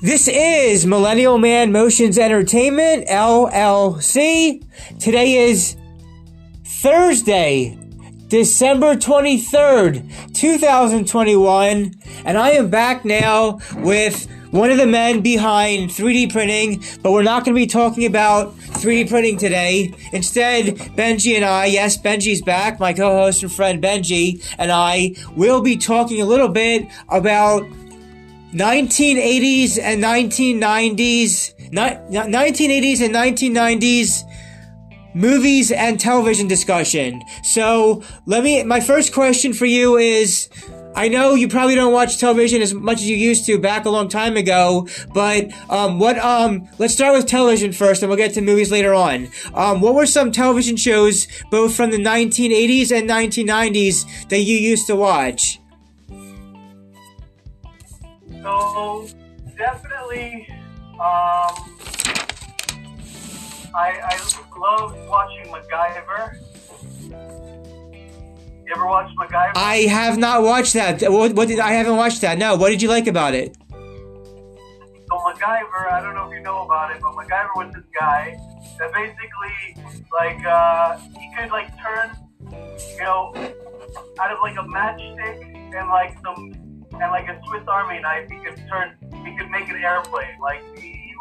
This is Millennial Man Motions Entertainment, LLC. Today is Thursday, December 23rd, 2021, and I am back now with one of the men behind 3D printing, but we're not going to be talking about 3D printing today. Instead, Benji and I, yes, Benji's back, my co-host and friend Benji, and I will be talking a little bit about 1980s and 1990s, 1980s and 1990s movies and television discussion. So, my first question for you is, I know you probably don't watch television as much as you used to back a long time ago, but, let's start with television first and we'll get to movies later on. What were some television shows, both from the 1980s and 1990s, that you used to watch? So, definitely, I loved watching MacGyver. You ever watched MacGyver? I have not watched that. I haven't watched that. No, what did you like about it? So MacGyver, I don't know if you know about it, but MacGyver was this guy that basically, like, he could, like, turn, you know, out of, like, a matchstick and, like, some... And like a Swiss Army knife, he could make an airplane. Like he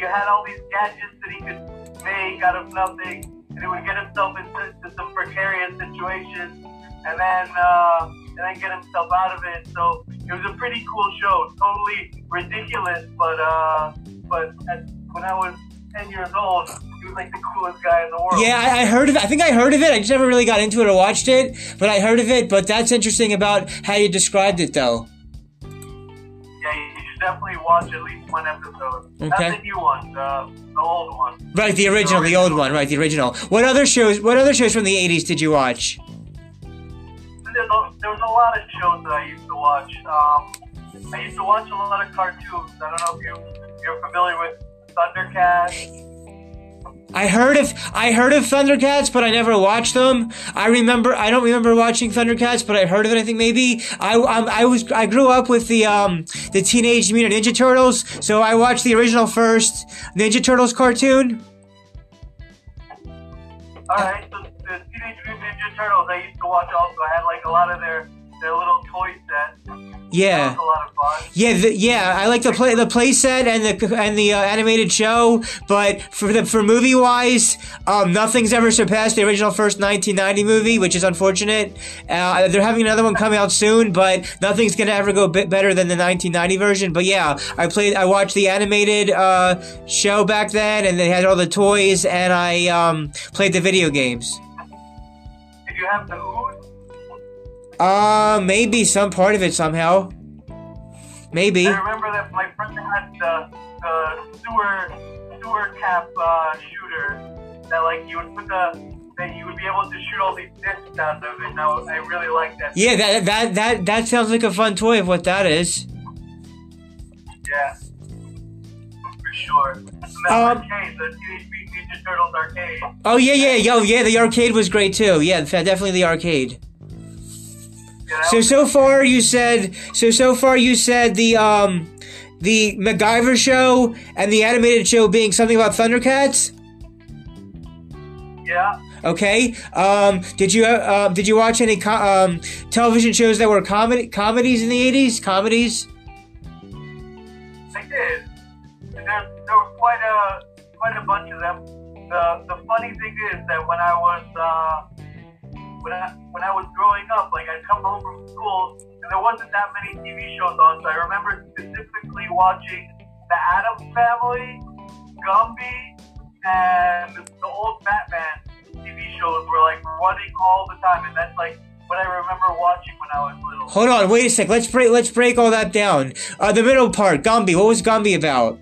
had all these gadgets that he could make out of nothing, and he would get himself into some precarious situations, and then get himself out of it. So it was a pretty cool show, totally ridiculous, but when I was 10 years old, he was like the coolest guy in the world. Yeah, I heard of it. I think I heard of it. I just never really got into it or watched it, but I heard of it. But that's interesting about how you described it, though. Yeah, you should definitely watch at least one episode. Okay. Not the new one, the old one. Right, the old one. Right, the original. What other shows from the 80s did you watch? There was a lot of shows that I used to watch. I used to watch a lot of cartoons. I don't know if you're familiar with Thundercats. I heard of Thundercats, but I never watched them. I don't remember watching Thundercats, but I heard of it. I think maybe I grew up with the Teenage Mutant Ninja Turtles, so I watched the original first Ninja Turtles cartoon. All right, so the Teenage Mutant Ninja Turtles I used to watch also. I had like a lot of their little toy sets. Yeah. That was a lot of fun. I like the play set and the animated show, but for movie wise, nothing's ever surpassed the original first 1990 movie, which is unfortunate. They're having another one coming out soon, but nothing's gonna ever go better than the 1990 version. But yeah, I watched the animated show back then, and they had all the toys, and I played the video games. Did you have the? Maybe some part of it somehow. Maybe. I remember that my friend had the sewer cap shooter that like you would put that you would be able to shoot all these discs out of it. Now I really like that. Yeah, that sounds like a fun toy of what that is. Yeah, for sure. The Teenage Mutant Ninja Turtles arcade. Oh yeah. The arcade was great too. Yeah, definitely the arcade. So far you said the MacGyver show and the animated show being something about Thundercats? Yeah. Okay. Did you watch any television shows that were comedies in the 80s? Comedies? I did. There were quite a bunch of them. The funny thing is that when I was when I was growing up, like I'd come home from school and there wasn't that many TV shows on, so I remember specifically watching The Addams Family, Gumby, and the old Batman TV shows were like running all the time, and that's like what I remember watching when I was little. Hold on, wait a sec. Let's break all that down. The middle part, Gumby. What was Gumby about?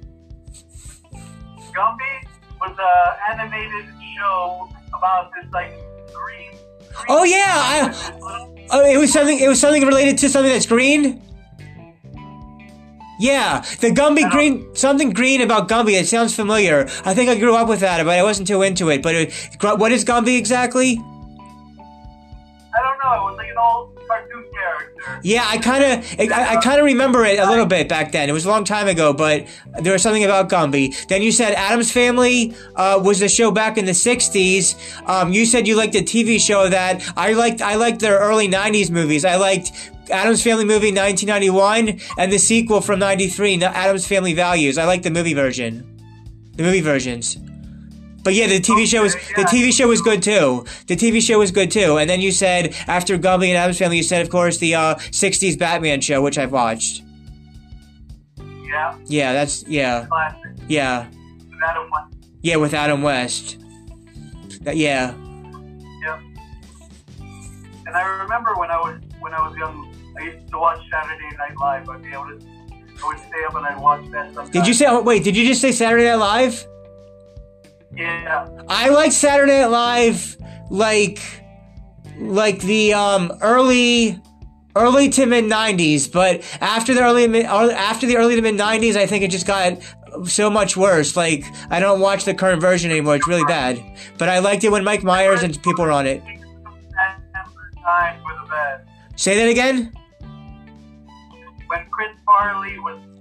Gumby was an animated show about this like green. Oh yeah, it was something related to something that's green. Yeah, the Gumby green, something green about Gumby. It sounds familiar. I think I grew up with that, but I wasn't too into it. But what is Gumby exactly? I don't know. oh, it's like an old cartoon character. Yeah, I kind of remember it a little bit back then. It was a long time ago, but there was something about Gumby. Then you said Addams Family was the show back in the 60s. You said you liked a TV show that I liked their early 90s movies. I liked Addams Family movie 1991 and the sequel from 93, Addams Family Values. I like the movie version. The movie versions. But yeah, the TV show was good too. The TV show was good too. And then you said after Gumby and Addams Family, you said of course the 60s Batman show, which I've watched. Yeah. Yeah, that's yeah. Classic. Yeah. With Adam West. Yeah, with Adam West. That, yeah. Yep. And I remember when I was young, I used to watch Saturday Night Live. I would stay up and I'd watch that sometimes. Did you say? Oh, wait, did you just say Saturday Night Live? Yeah. I like Saturday Night Live, like the early to mid '90s. But after the early to mid '90s, I think it just got so much worse. Like I don't watch the current version anymore; it's really bad. But I liked it when Mike Myers and people were on it. Say that again. When Chris Farley was on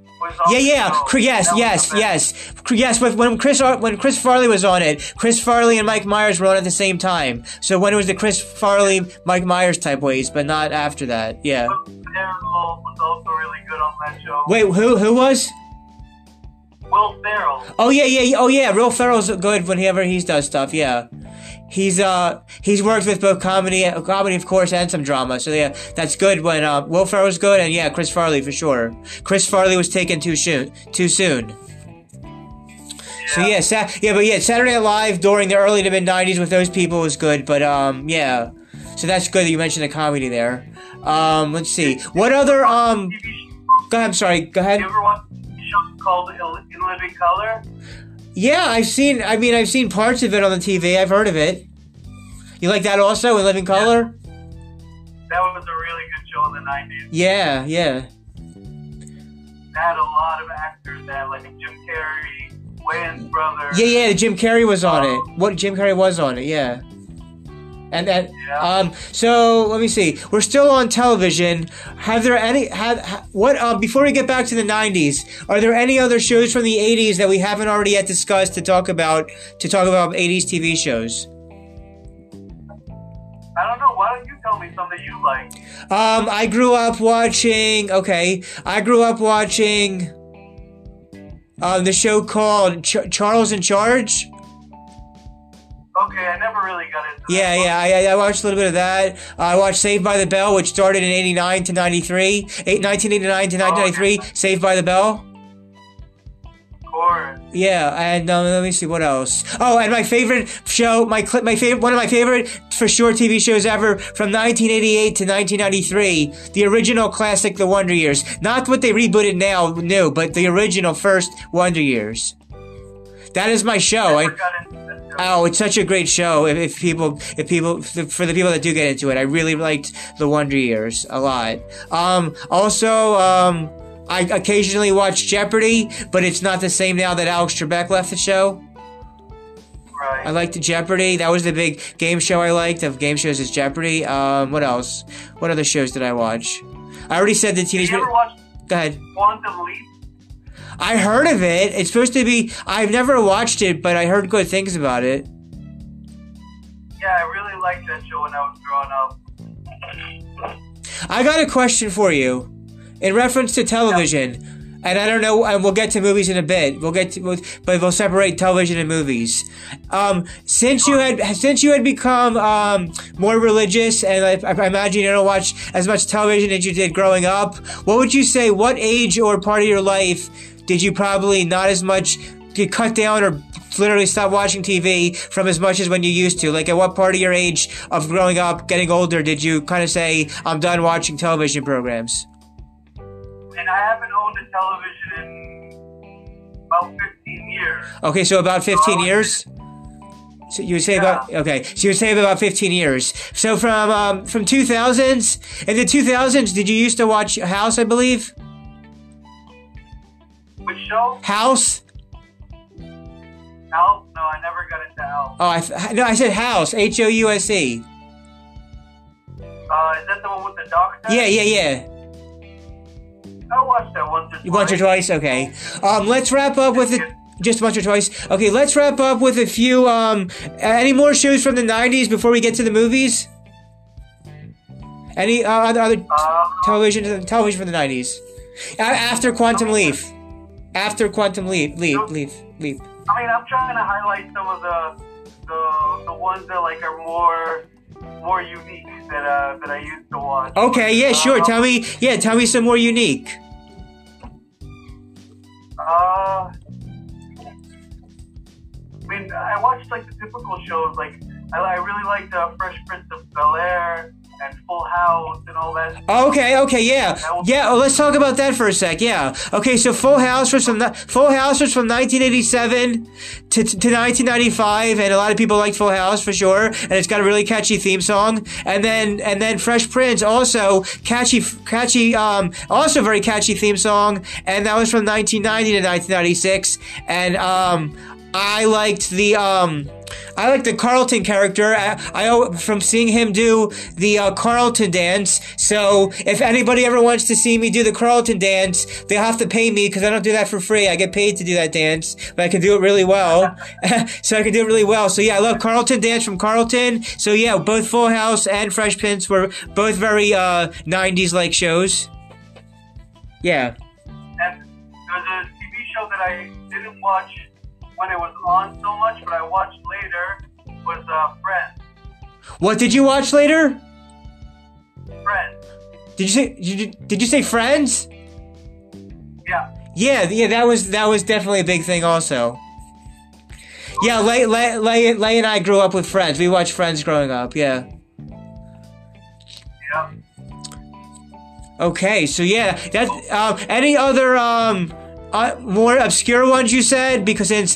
when Chris Farley was on it, Chris Farley and Mike Myers were on at the same time. So when it was the Chris Farley, Mike Myers type ways, but not after that. Yeah. Will Ferrell was also really good on that show. Wait, who was? Will Ferrell. Oh yeah. Oh yeah, Will Ferrell's good whenever he does stuff. Yeah. He's worked with both comedy of course, and some drama. So yeah, that's good when Will Ferrell's good, and yeah, Chris Farley for sure. Chris Farley was taken too soon. Yeah. So yeah, Saturday Night Live during the early to mid '90s with those people was good, but yeah. So that's good that you mentioned the comedy there. Let's see, what other Go ahead. I'm sorry. Go ahead. You ever watch a show called In Living Color? Yeah, I've seen parts of it on the TV. I've heard of it. You like that also, In Living Color? Yeah. That was a really good show in the 90s. Yeah, yeah. That had a lot of actors that, like Jim Carrey, Wayne's brother. Yeah, Jim Carrey was on it. Yeah. And yeah. So let me see. We're still on television. Before we get back to the 90s, are there any other shows from the 80s that we haven't already yet discussed to talk about 80s TV shows? I don't know. Why don't you tell me something you like? I grew up watching the show called Charles in Charge. Okay, I never really got into that. I watched a little bit of that. I watched Saved by the Bell, which started in 1989 to 1993, okay. Saved by the Bell. Of course. Yeah, and let me see, what else? Oh, and my favorite show, one of my favorite, for sure, TV shows ever, from 1988 to 1993, the original classic, The Wonder Years. Not what they rebooted now, new, but the original first Wonder Years. That is my show. I never got into that. Oh, it's such a great show. For the people that do get into it, I really liked The Wonder Years a lot. Also, I occasionally watch Jeopardy, but it's not the same now that Alex Trebek left the show. Right. I liked Jeopardy. That was the big game show I liked. Of game shows is Jeopardy. What else? What other shows did I watch? I already said the Teenage Mutant. Go ahead. Quantum Leap. I heard of it. It's supposed to be... I've never watched it, but I heard good things about it. Yeah, I really liked that show when I was growing up. I got a question for you. In reference to television, and I don't know, and we'll get to movies in a bit. We'll separate television and movies. Since you had become more religious, and I imagine you don't watch as much television as you did growing up, what would you say, what age or part of your life... Did you probably not as much get cut down or literally stop watching TV from as much as when you used to? Like at what part of your age of growing up, getting older, did you kind of say, I'm done watching television programs? And I haven't owned a television in about 15 years. Okay, so about 15 years? So you would say about 15 years. So from 2000s, in the 2000s, did you used to watch House, I believe? Which show? House? House? No, I never got into House. Oh, no, I said House. H-O-U-S-E. Is that the one with the doctor? Yeah. I watched that once or twice. Once or twice? Okay. Let's wrap up with it. Just once or twice. Okay, let's wrap up with a few, any more shows from the 90s before we get to the movies? Any other television from the 90s? After Quantum Leap. I mean, I'm trying to highlight some of the ones that like are more unique that I used to watch. Okay, yeah, sure. Tell me some more unique. I mean, I watched like the typical shows. Like I really liked Fresh Prince of Bel-Air and Full House and all that. Okay, yeah. Let's talk about that for a sec. Yeah. Okay, so Full House was from 1987 to 1995, and a lot of people liked Full House for sure. And it's got a really catchy theme song. And then Fresh Prince, also catchy, also very catchy theme song. And that was from 1990 to 1996. And I liked the Carlton character. I from seeing him do the Carlton dance. So if anybody ever wants to see me do the Carlton dance, they'll have to pay me because I don't do that for free. I get paid to do that dance, but I can do it really well. So yeah, I love Carlton dance from Carlton. So yeah, both Full House and Fresh Prince were both very 90s like shows. Yeah. And there's a TV show that I didn't watch when it was on so much, but I watched later, was Friends. What did you watch later? Friends. Did you say Friends? Yeah. That was definitely a big thing, also. Yeah, Lay and I grew up with Friends. We watched Friends growing up. Yeah. Yeah. Okay, so yeah, that's any other more obscure ones you said, because since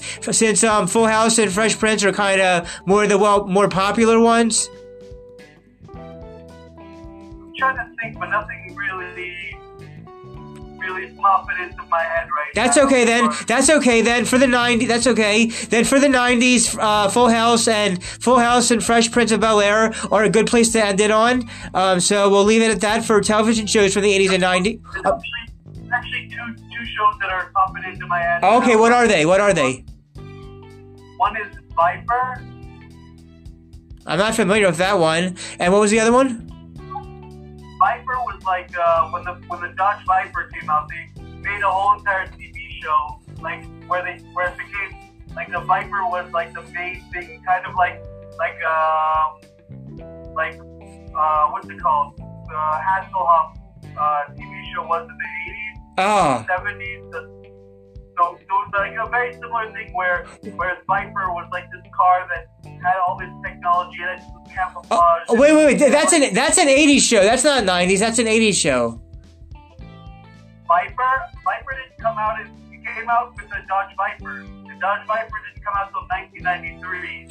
Full House and Fresh Prince are kind of more popular ones. I'm trying to think, but nothing really popping into my head right now. That's okay then. For the 90s, Full House and Fresh Prince of Bel-Air are a good place to end it on. So we'll leave it at that for television shows from the 80s and 90s. Actually, two shows that are popping into my head. Okay, now. What are they? One is Viper. I'm not familiar with that one. And what was the other one? Viper was like when the Dodge Viper came out, they made a whole entire TV show like where it became like the Viper was like the main thing, kind of like what's it called? Hasselhoff TV show was in the 80s. Oh. 70s. So it was like a very similar thing where Viper was like this car that had all this technology and it camouflage. Oh, wait. That's an 80s show. That's not 90s. That's an 80s show. Viper didn't come out. It came out with the Dodge Viper. The Dodge Viper didn't come out until 1993.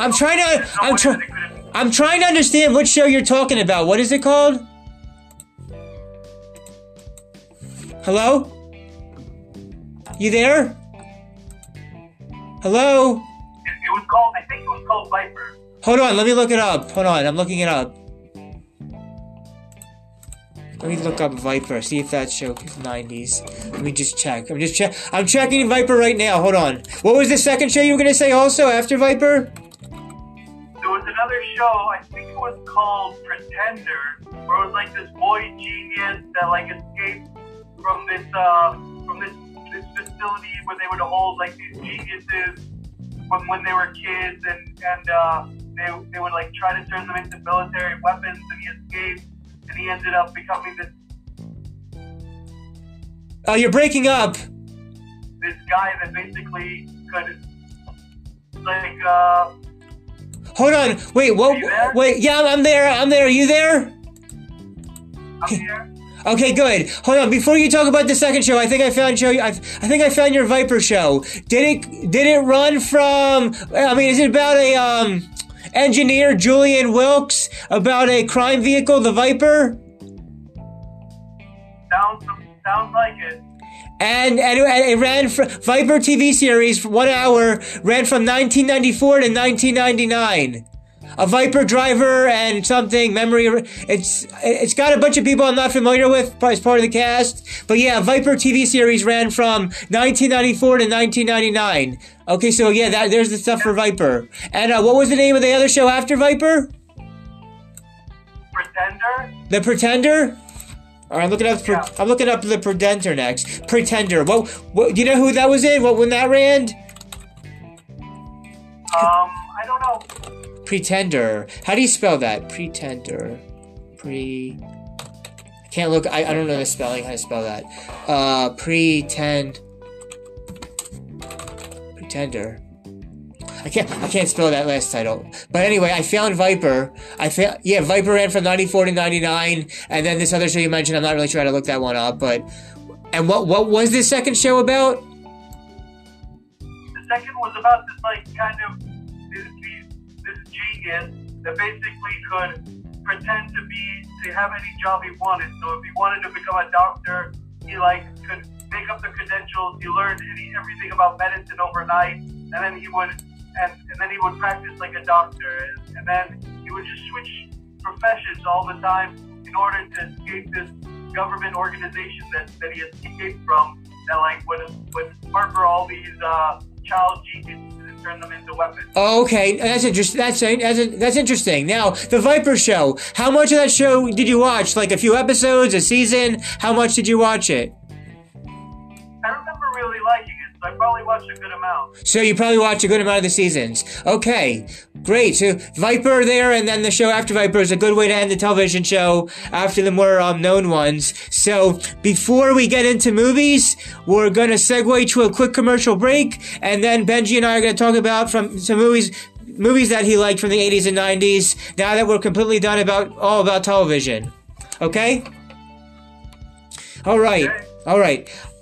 I'm trying to understand which show you're talking about. What is it called? Hello? You there? Hello? I think it was called Viper. Hold on, let me look it up. I'm looking it up. Let me look up Viper, see if that show is 90s. Let me just check. I'm checking Viper right now, hold on. What was the second show you were gonna say also after Viper? There was another show, I think it was called Pretender, where it was like this boy genius that like escaped from this facility where they would hold like these geniuses from when they were kids, and they would like try to turn them into military weapons, and he escaped and he ended up becoming this. Oh, you're breaking up. This guy that basically could like. Hold on, wait, what? Wait, yeah, I'm there. Are you there? I'm here. Okay, good. Hold on. Before you talk about the second show, I think I found your Viper show. Did it run from? I mean, is it about a engineer Julian Wilkes about a crime vehicle, the Viper? Sounds like it. And it ran from Viper TV series for 1 hour, ran from 1994 to 1999. a Viper driver and something, memory. It's got a bunch of people I'm not familiar with as part of the cast. But yeah, Viper TV series ran from 1994 to 1999. Okay, so yeah, there's the stuff for Viper. And what was the name of the other show after Viper? Pretender. The Pretender? All right, I'm looking up The Pretender next. Pretender. What? You know who that was in? What? When that ran? I don't know. Pretender. How do you spell that? Pretender. I can't look. I don't know the spelling. How to spell that? Pretender. I can't spell that last title. But anyway, I found Viper. Yeah, Viper ran from 94 to 99, and then this other show you mentioned, I'm not really sure how to look that one up, but... And what was this second show about? The second was about this, like, kind of... This genius that basically could pretend to have any job he wanted. So if he wanted to become a doctor, he, like, could make up the credentials, he learned everything about medicine overnight, and then he would... And then he would practice like a doctor, and then he would just switch professions all the time in order to escape this government organization that he escaped from, that like would murder all these child geniuses and turn them into weapons. Oh, okay, that's interesting. That's interesting. Now, the Viper show. How much of that show did you watch? Like a few episodes, a season? How much did you watch it? I remember really liking it. I probably watched a good amount. So you probably watched a good amount of the seasons. Okay, great. So Viper there, and then the show after Viper is a good way to end the television show after the more known ones. So before we get into movies, we're going to segue to a quick commercial break, and then Benji and I are going to talk about some movies that he liked from the 80s and 90s, now that we're completely done about television. Okay? All right. Okay. All right.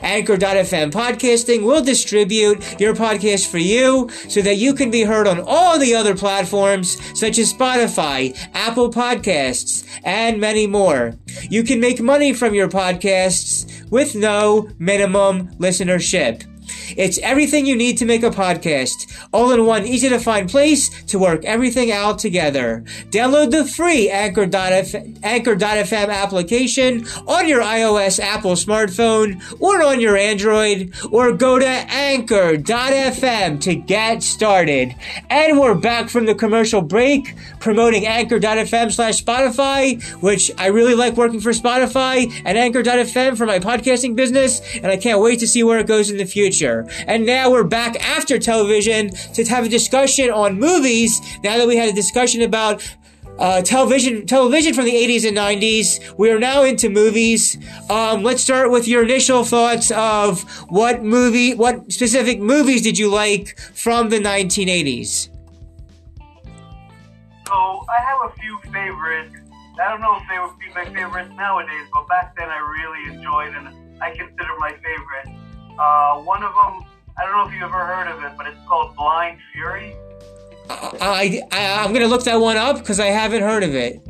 Anchor.fm podcasting will distribute your podcast for you so that you can be heard on all the other platforms such as Spotify, Apple Podcasts, and many more. You can make money from your podcasts with no minimum listenership. It's everything you need to make a podcast, all in one easy-to-find place to work everything out together. Download the free Anchor.fm application on your iOS Apple smartphone or on your Android, or go to Anchor.fm to get started. And we're back from the commercial break promoting Anchor.fm/Spotify, which I really like working for Spotify, and Anchor.fm for my podcasting business, and I can't wait to see where it goes in the future. And now we're back after television to have a discussion on movies. Now that we had a discussion about television from the 80s and 90s, we are now into movies. Let's start with your initial thoughts of what specific movies did you like from the 1980s? So I have a few favorites. I don't know if they would be my favorites nowadays, but back then I really enjoyed and I consider my favorite. One of them, I don't know if you've ever heard of it, but it's called Blind Fury. I'm going to look that one up because I haven't heard of it.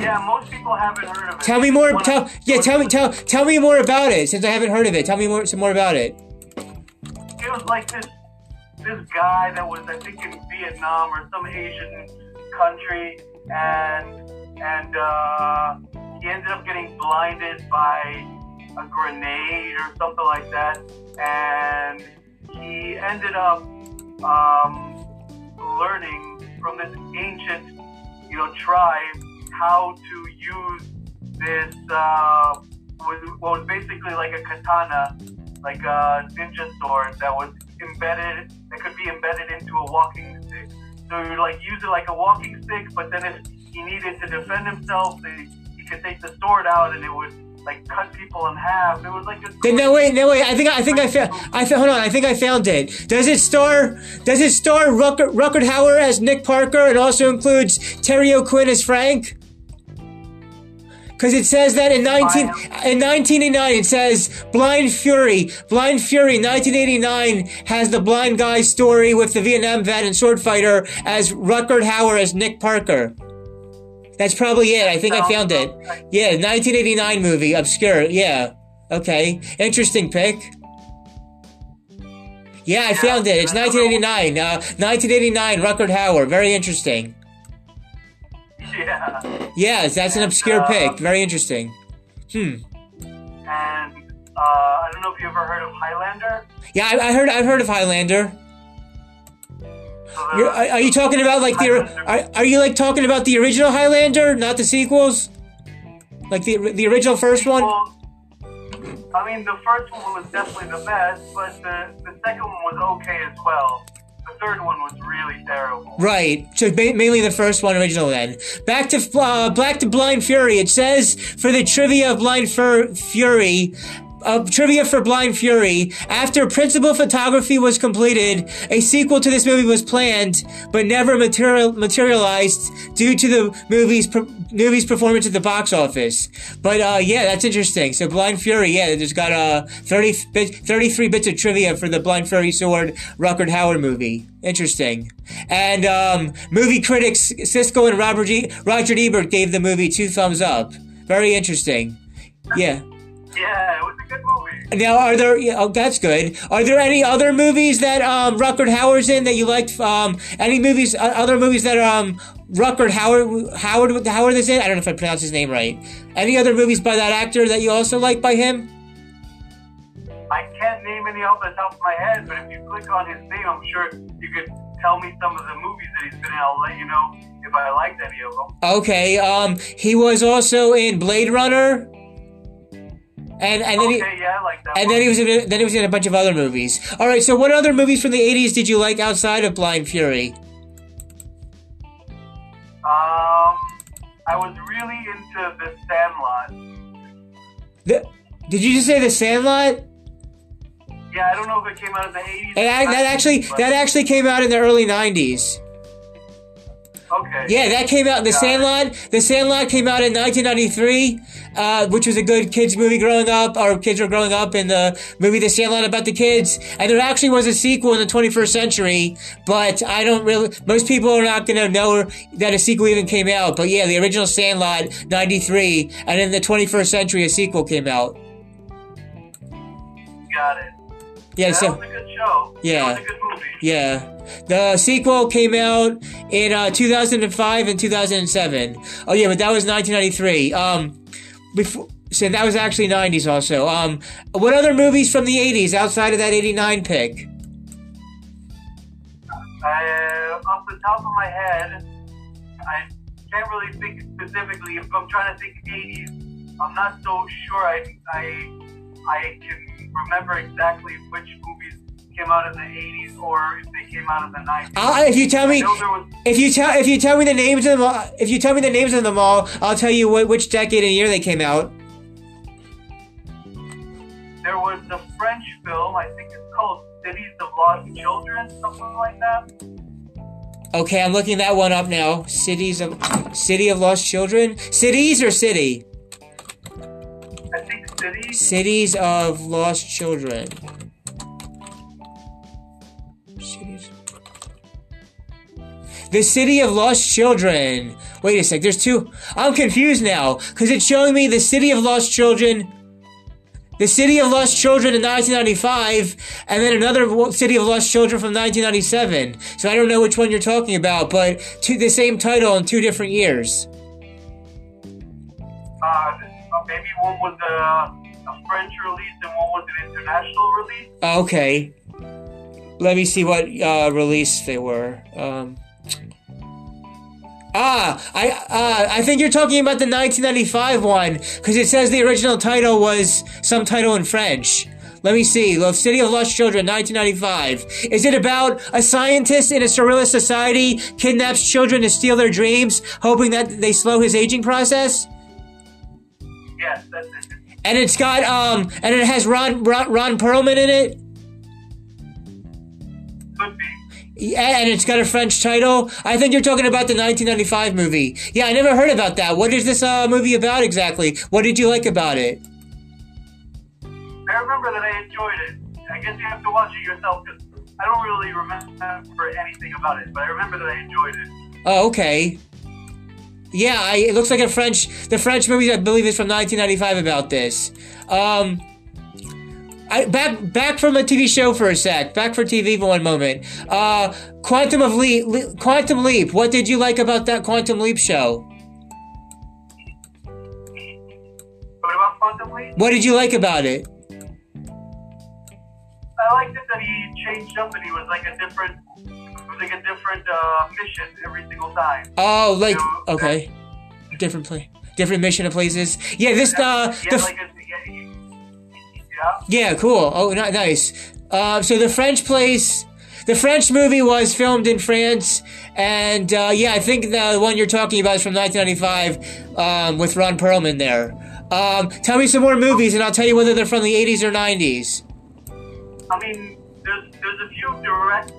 Yeah, most people haven't heard of it. Tell me more. Tell me more about it, since I haven't heard of it. Tell me some more about it. It was like this guy that was, I think, in Vietnam or some Asian country, and he ended up getting blinded by a grenade or something like that, and he ended up learning from this ancient, tribe how to use this what was basically like a katana, like a ninja sword that could be embedded into a walking stick. So he would like use it like a walking stick, but then if he needed to defend himself, he could take the sword out and it would like cut people in half. It was like a... No wait. I think I found it. Does it star Rutger Hauer as Nick Parker and also includes Terry O'Quinn as Frank? Because it says that in 1989, it says Blind Fury, 1989 has the blind guy story with the Vietnam vet and sword fighter as Rutger Hauer as Nick Parker. That's probably it. I think I found it. Yeah, 1989 movie, obscure. Yeah. Okay. Interesting pick. Yeah, I found it. It's 1989. 1989, Rutger Hauer. Very interesting. Yeah. Yes, that's an obscure pick. Very interesting. And I don't know if you ever heard of Highlander. Yeah, I've heard of Highlander. Are you talking about like talking about the original Highlander, not the sequels? Like the original first one? I mean, the first one was definitely the best, but the second one was okay as well. The third one was really terrible. Right. So mainly the first one original then. Back to Blind Fury. It says for the trivia of Blind Fury. After principal photography was completed, a sequel to this movie was planned, but never materialized due to the movie's performance at the box office. But yeah, that's interesting. So Blind Fury, yeah, there's got 33 bits of trivia for the Blind Fury Sword Rutger Hauer movie. Interesting. And movie critics Siskel and Roger Ebert gave the movie 2 thumbs up. Very interesting. Yeah. Yeah, it was a good movie. Now, oh, that's good. Are there any other movies that Rutger Hauer's in that you liked? Any movies, other movies that Rutger Hauer is in? I don't know if I pronounced his name right. Any other movies by that actor that you also like by him? I can't name any off the top of my head, but if you click on his name, I'm sure you could tell me some of the movies that he's been in. I'll let you know if I liked any of them. Okay, he was also in Blade Runner. Then he was in a bunch of other movies. All right, so what other movies from the 80s did you like outside of Blind Fury? I was really into The Sandlot. Did you just say The Sandlot? Yeah, I don't know if it came out in the 80s. That actually came out in the early 90s. Okay. Yeah, that came out in The Sandlot. The Sandlot came out in 1993, which was a good kids movie growing up. Our kids were growing up in the movie The Sandlot about the kids. And there actually was a sequel in the 21st century, but most people are not going to know that a sequel even came out. But yeah, the original Sandlot, 93, and in the 21st century, a sequel came out. Got it. Yeah, that was a good show. Yeah. That was a good movie. Yeah. The sequel came out in 2005 and 2007. Oh yeah, but that was 1993. So that was actually 90s also. What other movies from the 80s outside of that 89 pick? Off the top of my head, I can't really think specifically. If I'm trying to think 80s, I'm not so sure I can remember exactly which movies came out in the 80s or if they came out in the 90s. If you tell me the names of them all, I'll tell you which decade and year they came out. There was the French film, I think it's called City of Lost Children, something like that. Okay, I'm looking that one up now. City of Lost Children? Cities or City? I think Cities. Cities of Lost Children. The City of Lost Children. Wait a sec, there's 2. I'm confused now, because it's showing me The City of Lost Children in 1995, and then another City of Lost Children from 1997. So I don't know which one you're talking about, but the same title in 2 different years. Maybe one was a French release and one was an international release. Okay. Let me see what release they were. I think you're talking about the 1995 one, because it says the original title was some title in French. Let me see. The City of Lost Children, 1995. Is it about a scientist in a surrealist society kidnaps children to steal their dreams, hoping that they slow his aging process? Yes, that's it. And it's got and it has Ron Perlman in it. Could be. Yeah, and it's got a French title. I think you're talking about the 1995 movie. Yeah, I never heard about that. What is this movie about exactly? What did you like about it? I remember that I enjoyed it. I guess you have to watch it yourself because I don't really remember anything about it, but I remember that I enjoyed it. Oh, okay. Yeah, it looks like a French movie I believe is from 1995 about this. Back from a TV show for a sec. Back for TV for one moment. Quantum Leap. What did you like about that Quantum Leap show? What about Quantum Leap? What did you like about it? I liked it that he changed up and he was like a different mission every single time. Oh, like so, okay, different mission of places. Yeah, this Yeah, cool. Oh, nice. So the French movie was filmed in France, and I think the one you're talking about is from 1995 with Ron Perlman there. Tell me some more movies, and I'll tell you whether they're from the 80s or 90s. I mean, there's a few directors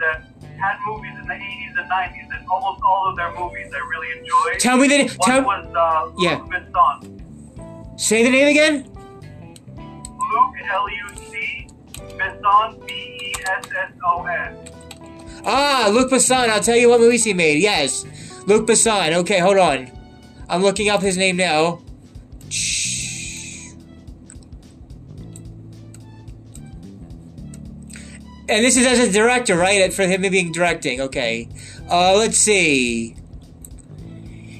that had movies in the 80s and 90s, and almost all of their movies I really enjoyed. Tell me the one was Luc Besson. Say the name again? Luc, L-U-C, Besson, B-E-S-S-O-N. Ah, Luc Besson. I'll tell you what movies he made. Yes, Luc Besson. Okay, hold on. I'm looking up his name now. And this is as a director, right? For him being directing. Okay. Let's see.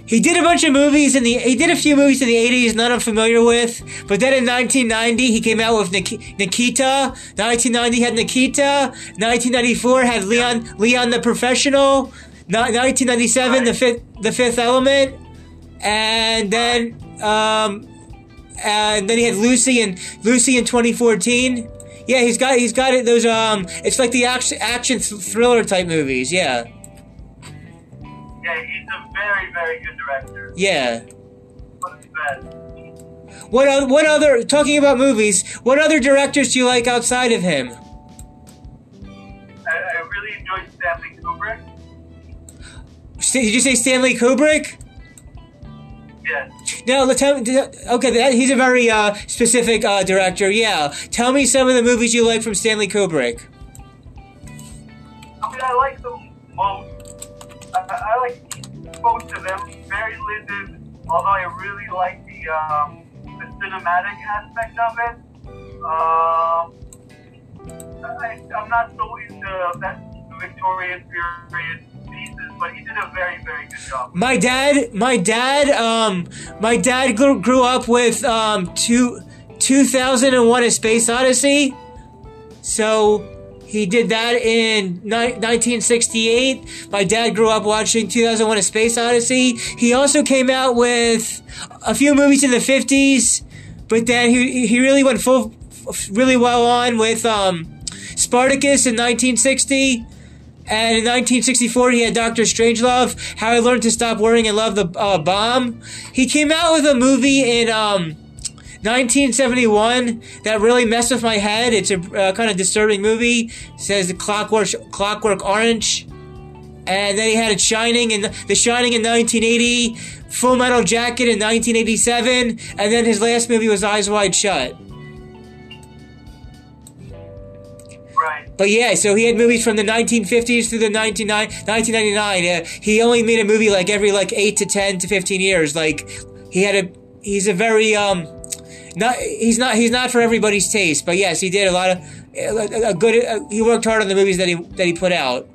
He did a few movies in the 80s, none I'm familiar with, but then in 1990 he came out with Nikita. 1990 had Nikita. 1994 had Leon the Professional. 1997 the Fifth Element, and then he had Lucy in 2014. Yeah, he's got it. Those it's like the action thriller type movies. Yeah. Yeah, he's a very, very good director. Yeah. What's the best? What other, talking about movies, what other directors do you like outside of him? I really enjoyed Stanley Kubrick. Did you say Stanley Kubrick? Yeah. No, he's a very specific director, yeah. Tell me some of the movies you like from Stanley Kubrick. I mean, I like them most. I like most of them, very limited, although I really like the cinematic aspect of it. I'm not so into that Victorian period pieces, but he did a very, very good job. My dad grew up with 2001: A Space Odyssey, so... He did that in 1968. My dad grew up watching 2001: A Space Odyssey. He also came out with a few movies in the 50s, but then he really went really well on with Spartacus in 1960, and in 1964 he had Dr. Strangelove, How I Learned to Stop Worrying and Love the Bomb. He came out with a movie in 1971 that really messed with my head. It's a kind of disturbing movie. It says the Clockwork Orange, and then he had The Shining in 1980, Full Metal Jacket in 1987, and then his last movie was Eyes Wide Shut. Right. But yeah, so he had movies from the 1950s through the 1999. He only made a movie like every 8 to 10 to 15 years. He's a very He's not for everybody's taste, but yes, he did a lot of he worked hard on the movies that he put out.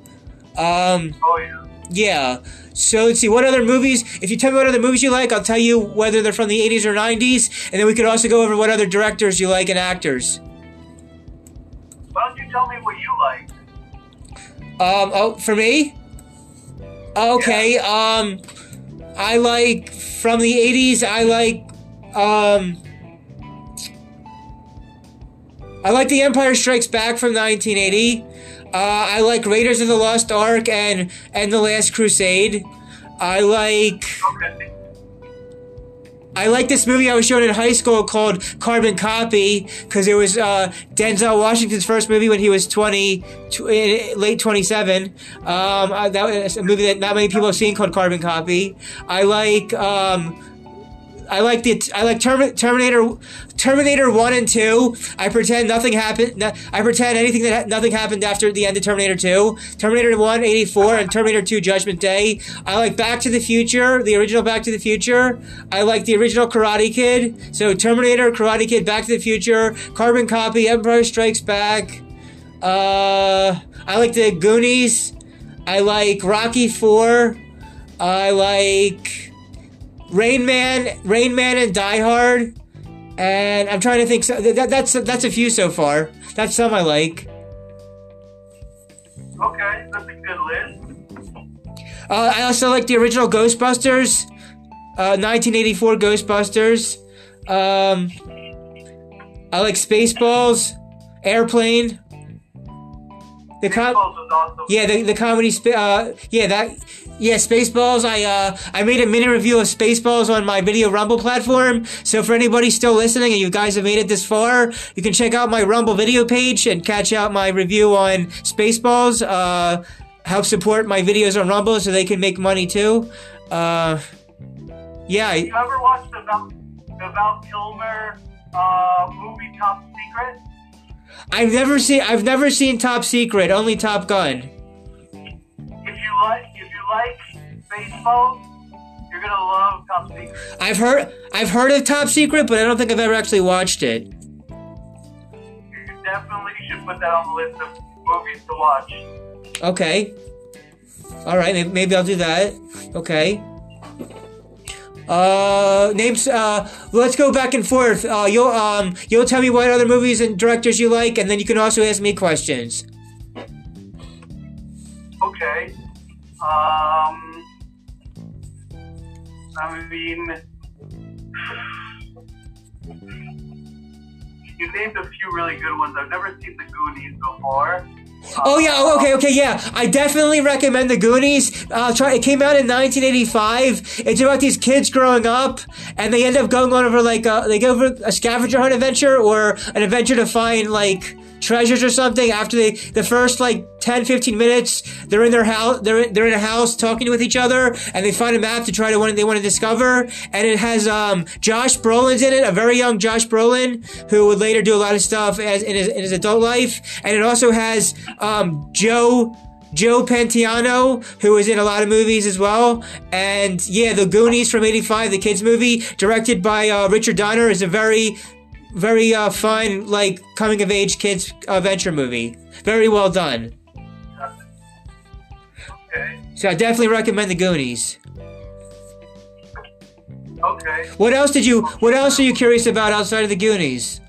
Yeah. So let's see, what other movies? If you tell me what other movies you like, I'll tell you whether they're from the 80s or 90s, and then we could also go over what other directors you like and actors. Why don't you tell me what you like? For me? Okay. Yeah. I like from the 80s. I like The Empire Strikes Back from 1980. I like Raiders of the Lost Ark and The Last Crusade. I like... Okay. I like this movie I was shown in high school called Carbon Copy, because it was Denzel Washington's first movie when he was late 27. That was a movie that not many people have seen called Carbon Copy. I like Terminator 1 and 2. I pretend nothing happened. I pretend nothing happened after the end of Terminator 2. Terminator 1, 84, and Terminator 2, Judgment Day. I like Back to the Future, the original Back to the Future. I like the original Karate Kid. So Terminator, Karate Kid, Back to the Future, Carbon Copy, Empire Strikes Back. I like the Goonies. I like Rocky 4. I like Rain Man and Die Hard, and I'm trying to think. So that's a few so far. That's some I like. Okay, that's a good list. I also like the original Ghostbusters, 1984 Ghostbusters. I like Spaceballs, Airplane. Spaceballs was awesome. Yeah, the comedy. Spaceballs. I made a mini review of Spaceballs on my Video Rumble platform. So for anybody still listening and you guys have made it this far, you can check out my Rumble video page and catch out my review on Spaceballs. Help support my videos on Rumble so they can make money too. Yeah. Have you ever watched the Val Kilmer movie Top Secret? I've never seen Top Secret. Only Top Gun. If you like Spaceballs, you're gonna love Top Secret. I've heard of Top Secret, but I don't think I've ever actually watched it. You definitely should put that on the list of movies to watch. Okay. All right. Maybe I'll do that. Okay. Names. Let's go back and forth. You'll tell me what other movies and directors you like, and then you can also ask me questions. Okay. I mean, you named a few really good ones. I've never seen The Goonies before. Oh yeah, okay, yeah. I definitely recommend The Goonies. It came out in 1985. It's about these kids growing up, and they end up going on over a scavenger hunt adventure or an adventure to find like treasures or something. After the first 10-15 minutes, they're in their house. They're in a house talking with each other, and they find a map to try to one they want to discover. And it has Josh Brolin's in it, a very young Josh Brolin who would later do a lot of stuff in his adult life. And it also has Joe Pantoliano, who is in a lot of movies as well. And yeah, The Goonies from '85, the kids movie, directed by Richard Donner, is a very, very fun, coming of age kids adventure movie. Very well done. Okay. So I definitely recommend The Goonies. Okay. What else are you curious about outside of The Goonies?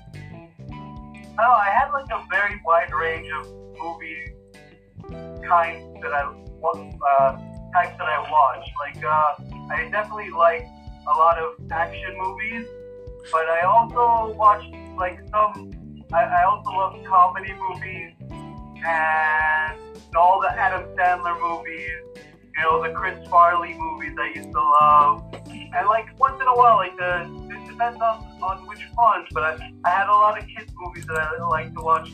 Oh, I had a very wide range of movie kinds that I watched. I definitely like a lot of action movies. But I also watched I also love comedy movies and all the Adam Sandler movies, the Chris Farley movies I used to love. And once in a while, it depends on which ones, but I had a lot of kids movies that I like to watch,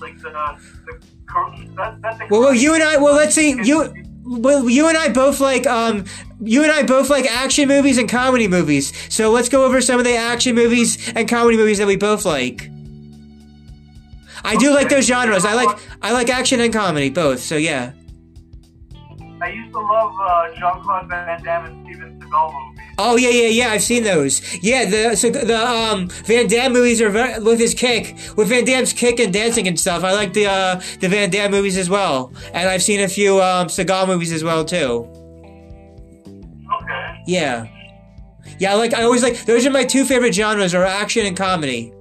Well, you and I both like action movies and comedy movies. So let's go over some of the action movies and comedy movies that we both like. I do like those genres. I like action and comedy both. So yeah. I used to love Jean-Claude Van Damme and Steven Seagal movies. Oh yeah. I've seen those. Yeah, the Van Damme movies are with Van Damme's kick and dancing and stuff. I like the Van Damme movies as well, and I've seen a few Seagal movies as well too. Okay. Yeah. Yeah, those are my two favorite genres, are action and comedy.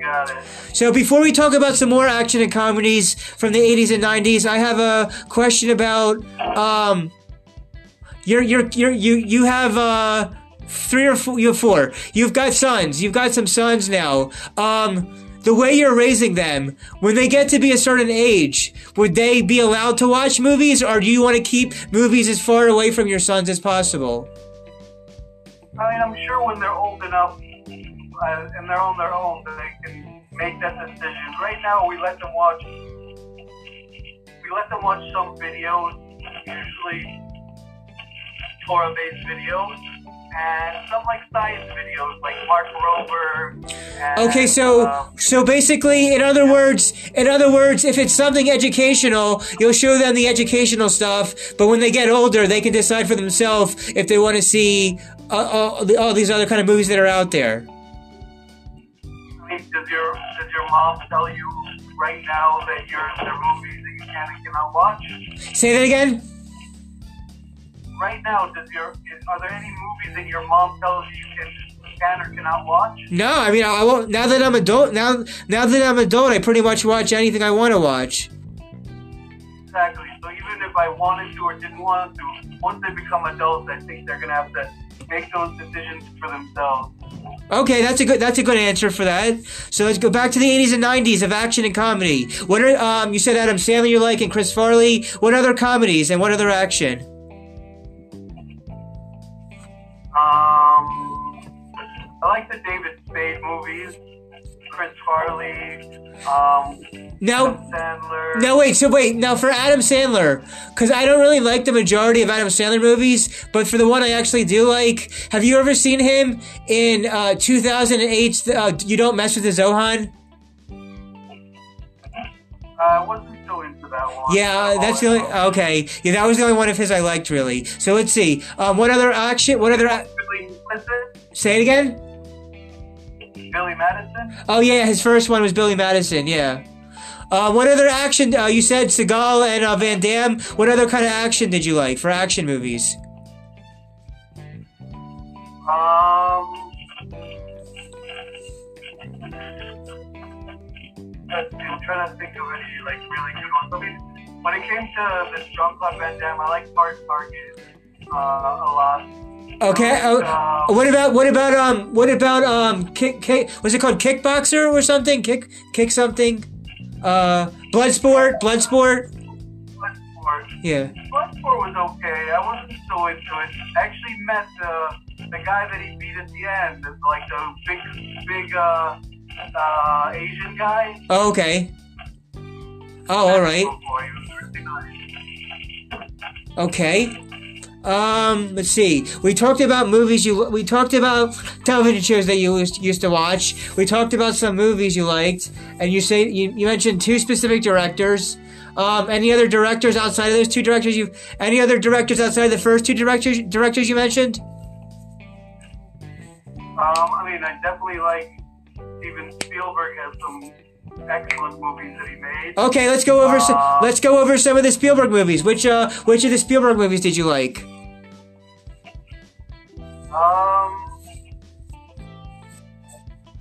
Got it. So before we talk about some more action and comedies from the 80s and 90s, I have a question about you have four. You've got sons. You've got some sons now. The way you're raising them, when they get to be a certain age, would they be allowed to watch movies, or do you want to keep movies as far away from your sons as possible? I mean, I'm sure when they're old enough and they're on their own, that they can make that decision. Right now, we let them watch some videos, usually Torah-based videos, and some like science videos, like Mark Rober. Okay, so basically, in other words, if it's something educational, you'll show them the educational stuff. But when they get older, they can decide for themselves if they want to see all these other kind of movies that are out there. I mean, does your mom tell you right now that there are movies that you can and cannot watch? Say that again. Right now, are there any movies that your mom tells you you can or cannot watch? No, I mean, I won't. Now that I'm adult, I pretty much watch anything I want to watch. Exactly. So even if I wanted to or didn't want to, once they become adults, I think they're gonna have to make those decisions for themselves. Okay, that's a good answer for that. So let's go back to the 80s and 90s of action and comedy. What are you said Adam Sandler you like and Chris Farley? What other comedies and what other action? I like the David Spade movies, Chris Farley, Adam Sandler. Now for Adam Sandler, because I don't really like the majority of Adam Sandler movies, but for the one I actually do like, have you ever seen him in 2008's You Don't Mess With the Zohan? I wasn't so into that one. Yeah, that's the only... Okay. Yeah, that was the only one of his I liked, really. So let's see. What other action... What other... Billy Madison? Say it again? Billy Madison? Oh, yeah. His first one was Billy Madison, yeah. What other action... you said Seagal and Van Damme. What other kind of action did you like for action movies? I'm trying to think of any like really good ones. I mean, when it came to the Jean-Claude Van Damme, I like Hard Target a lot. Okay. What about kick? Was it called Kickboxer or something? Kick something. Bloodsport. Yeah. Bloodsport was okay. I wasn't so into it. I actually met the guy that he beat at the end. Like the big. Asian guy. Oh, okay. Oh, all right. Okay. Let's see. We talked about movies. We talked about television shows that you used to watch. We talked about some movies you liked, and you mentioned two specific directors. Any other directors outside of those two directors? Any other directors outside of the first two directors you mentioned? I mean, I definitely like. Steven Spielberg has some excellent movies that he made. Okay, let's go over some of the Spielberg movies. Which of the Spielberg movies did you like?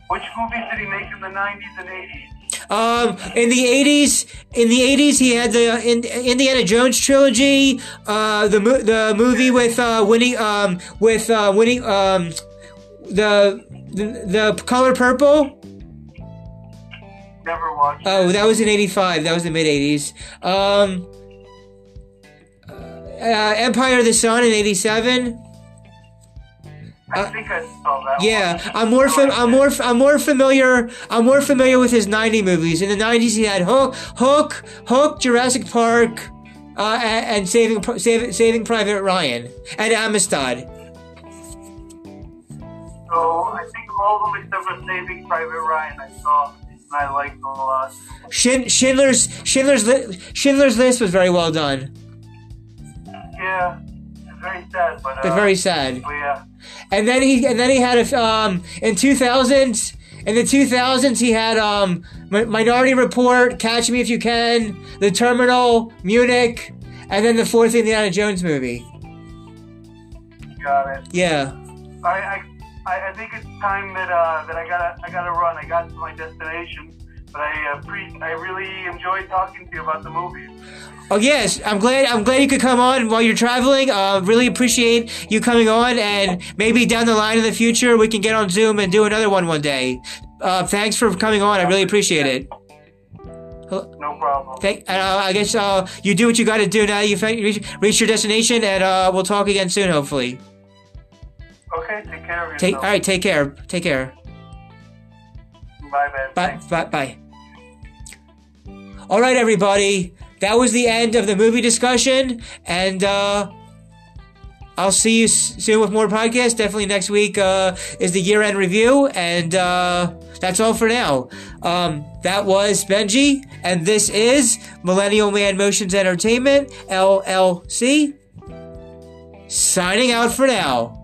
Which movies did he make in the 90s and 80s? In the 80s, he had the Indiana Jones trilogy, the movie with Winnie, The Color Purple? Never watched it. Oh, that was in 85. That was the mid-80s. Empire of the Sun in 87. I think I saw that. Yeah, one. I'm more familiar with his 90 movies. In the 90s, he had Hook, Jurassic Park, and Saving Private Ryan, and Amistad. So I think all of them except for Saving Private Ryan I saw and I liked a lot. Schindler's List was very well done. Yeah, it's very sad, but very sad. But yeah. And then he had in the 2000s he had Minority Report, Catch Me If You Can, The Terminal, Munich, and then the fourth Indiana Jones movie. Got it. Yeah. I think it's time that I gotta run. I got to my destination, but I really enjoyed talking to you about the movies. Oh yes, I'm glad you could come on while you're traveling. Really appreciate you coming on, and maybe down the line in the future we can get on Zoom and do another one day. Thanks for coming on. I really appreciate it. No problem. I guess you do what you got to do now. You reach your destination, and we'll talk again soon, hopefully. Okay, take care of yourself. All right, take care. Take care. Bye, man. Bye. All right, everybody. That was the end of the movie discussion, and I'll see you soon with more podcasts. Definitely next week is the year-end review, and that's all for now. That was Benji, and this is Millennial Man Motions Entertainment, LLC, signing out for now.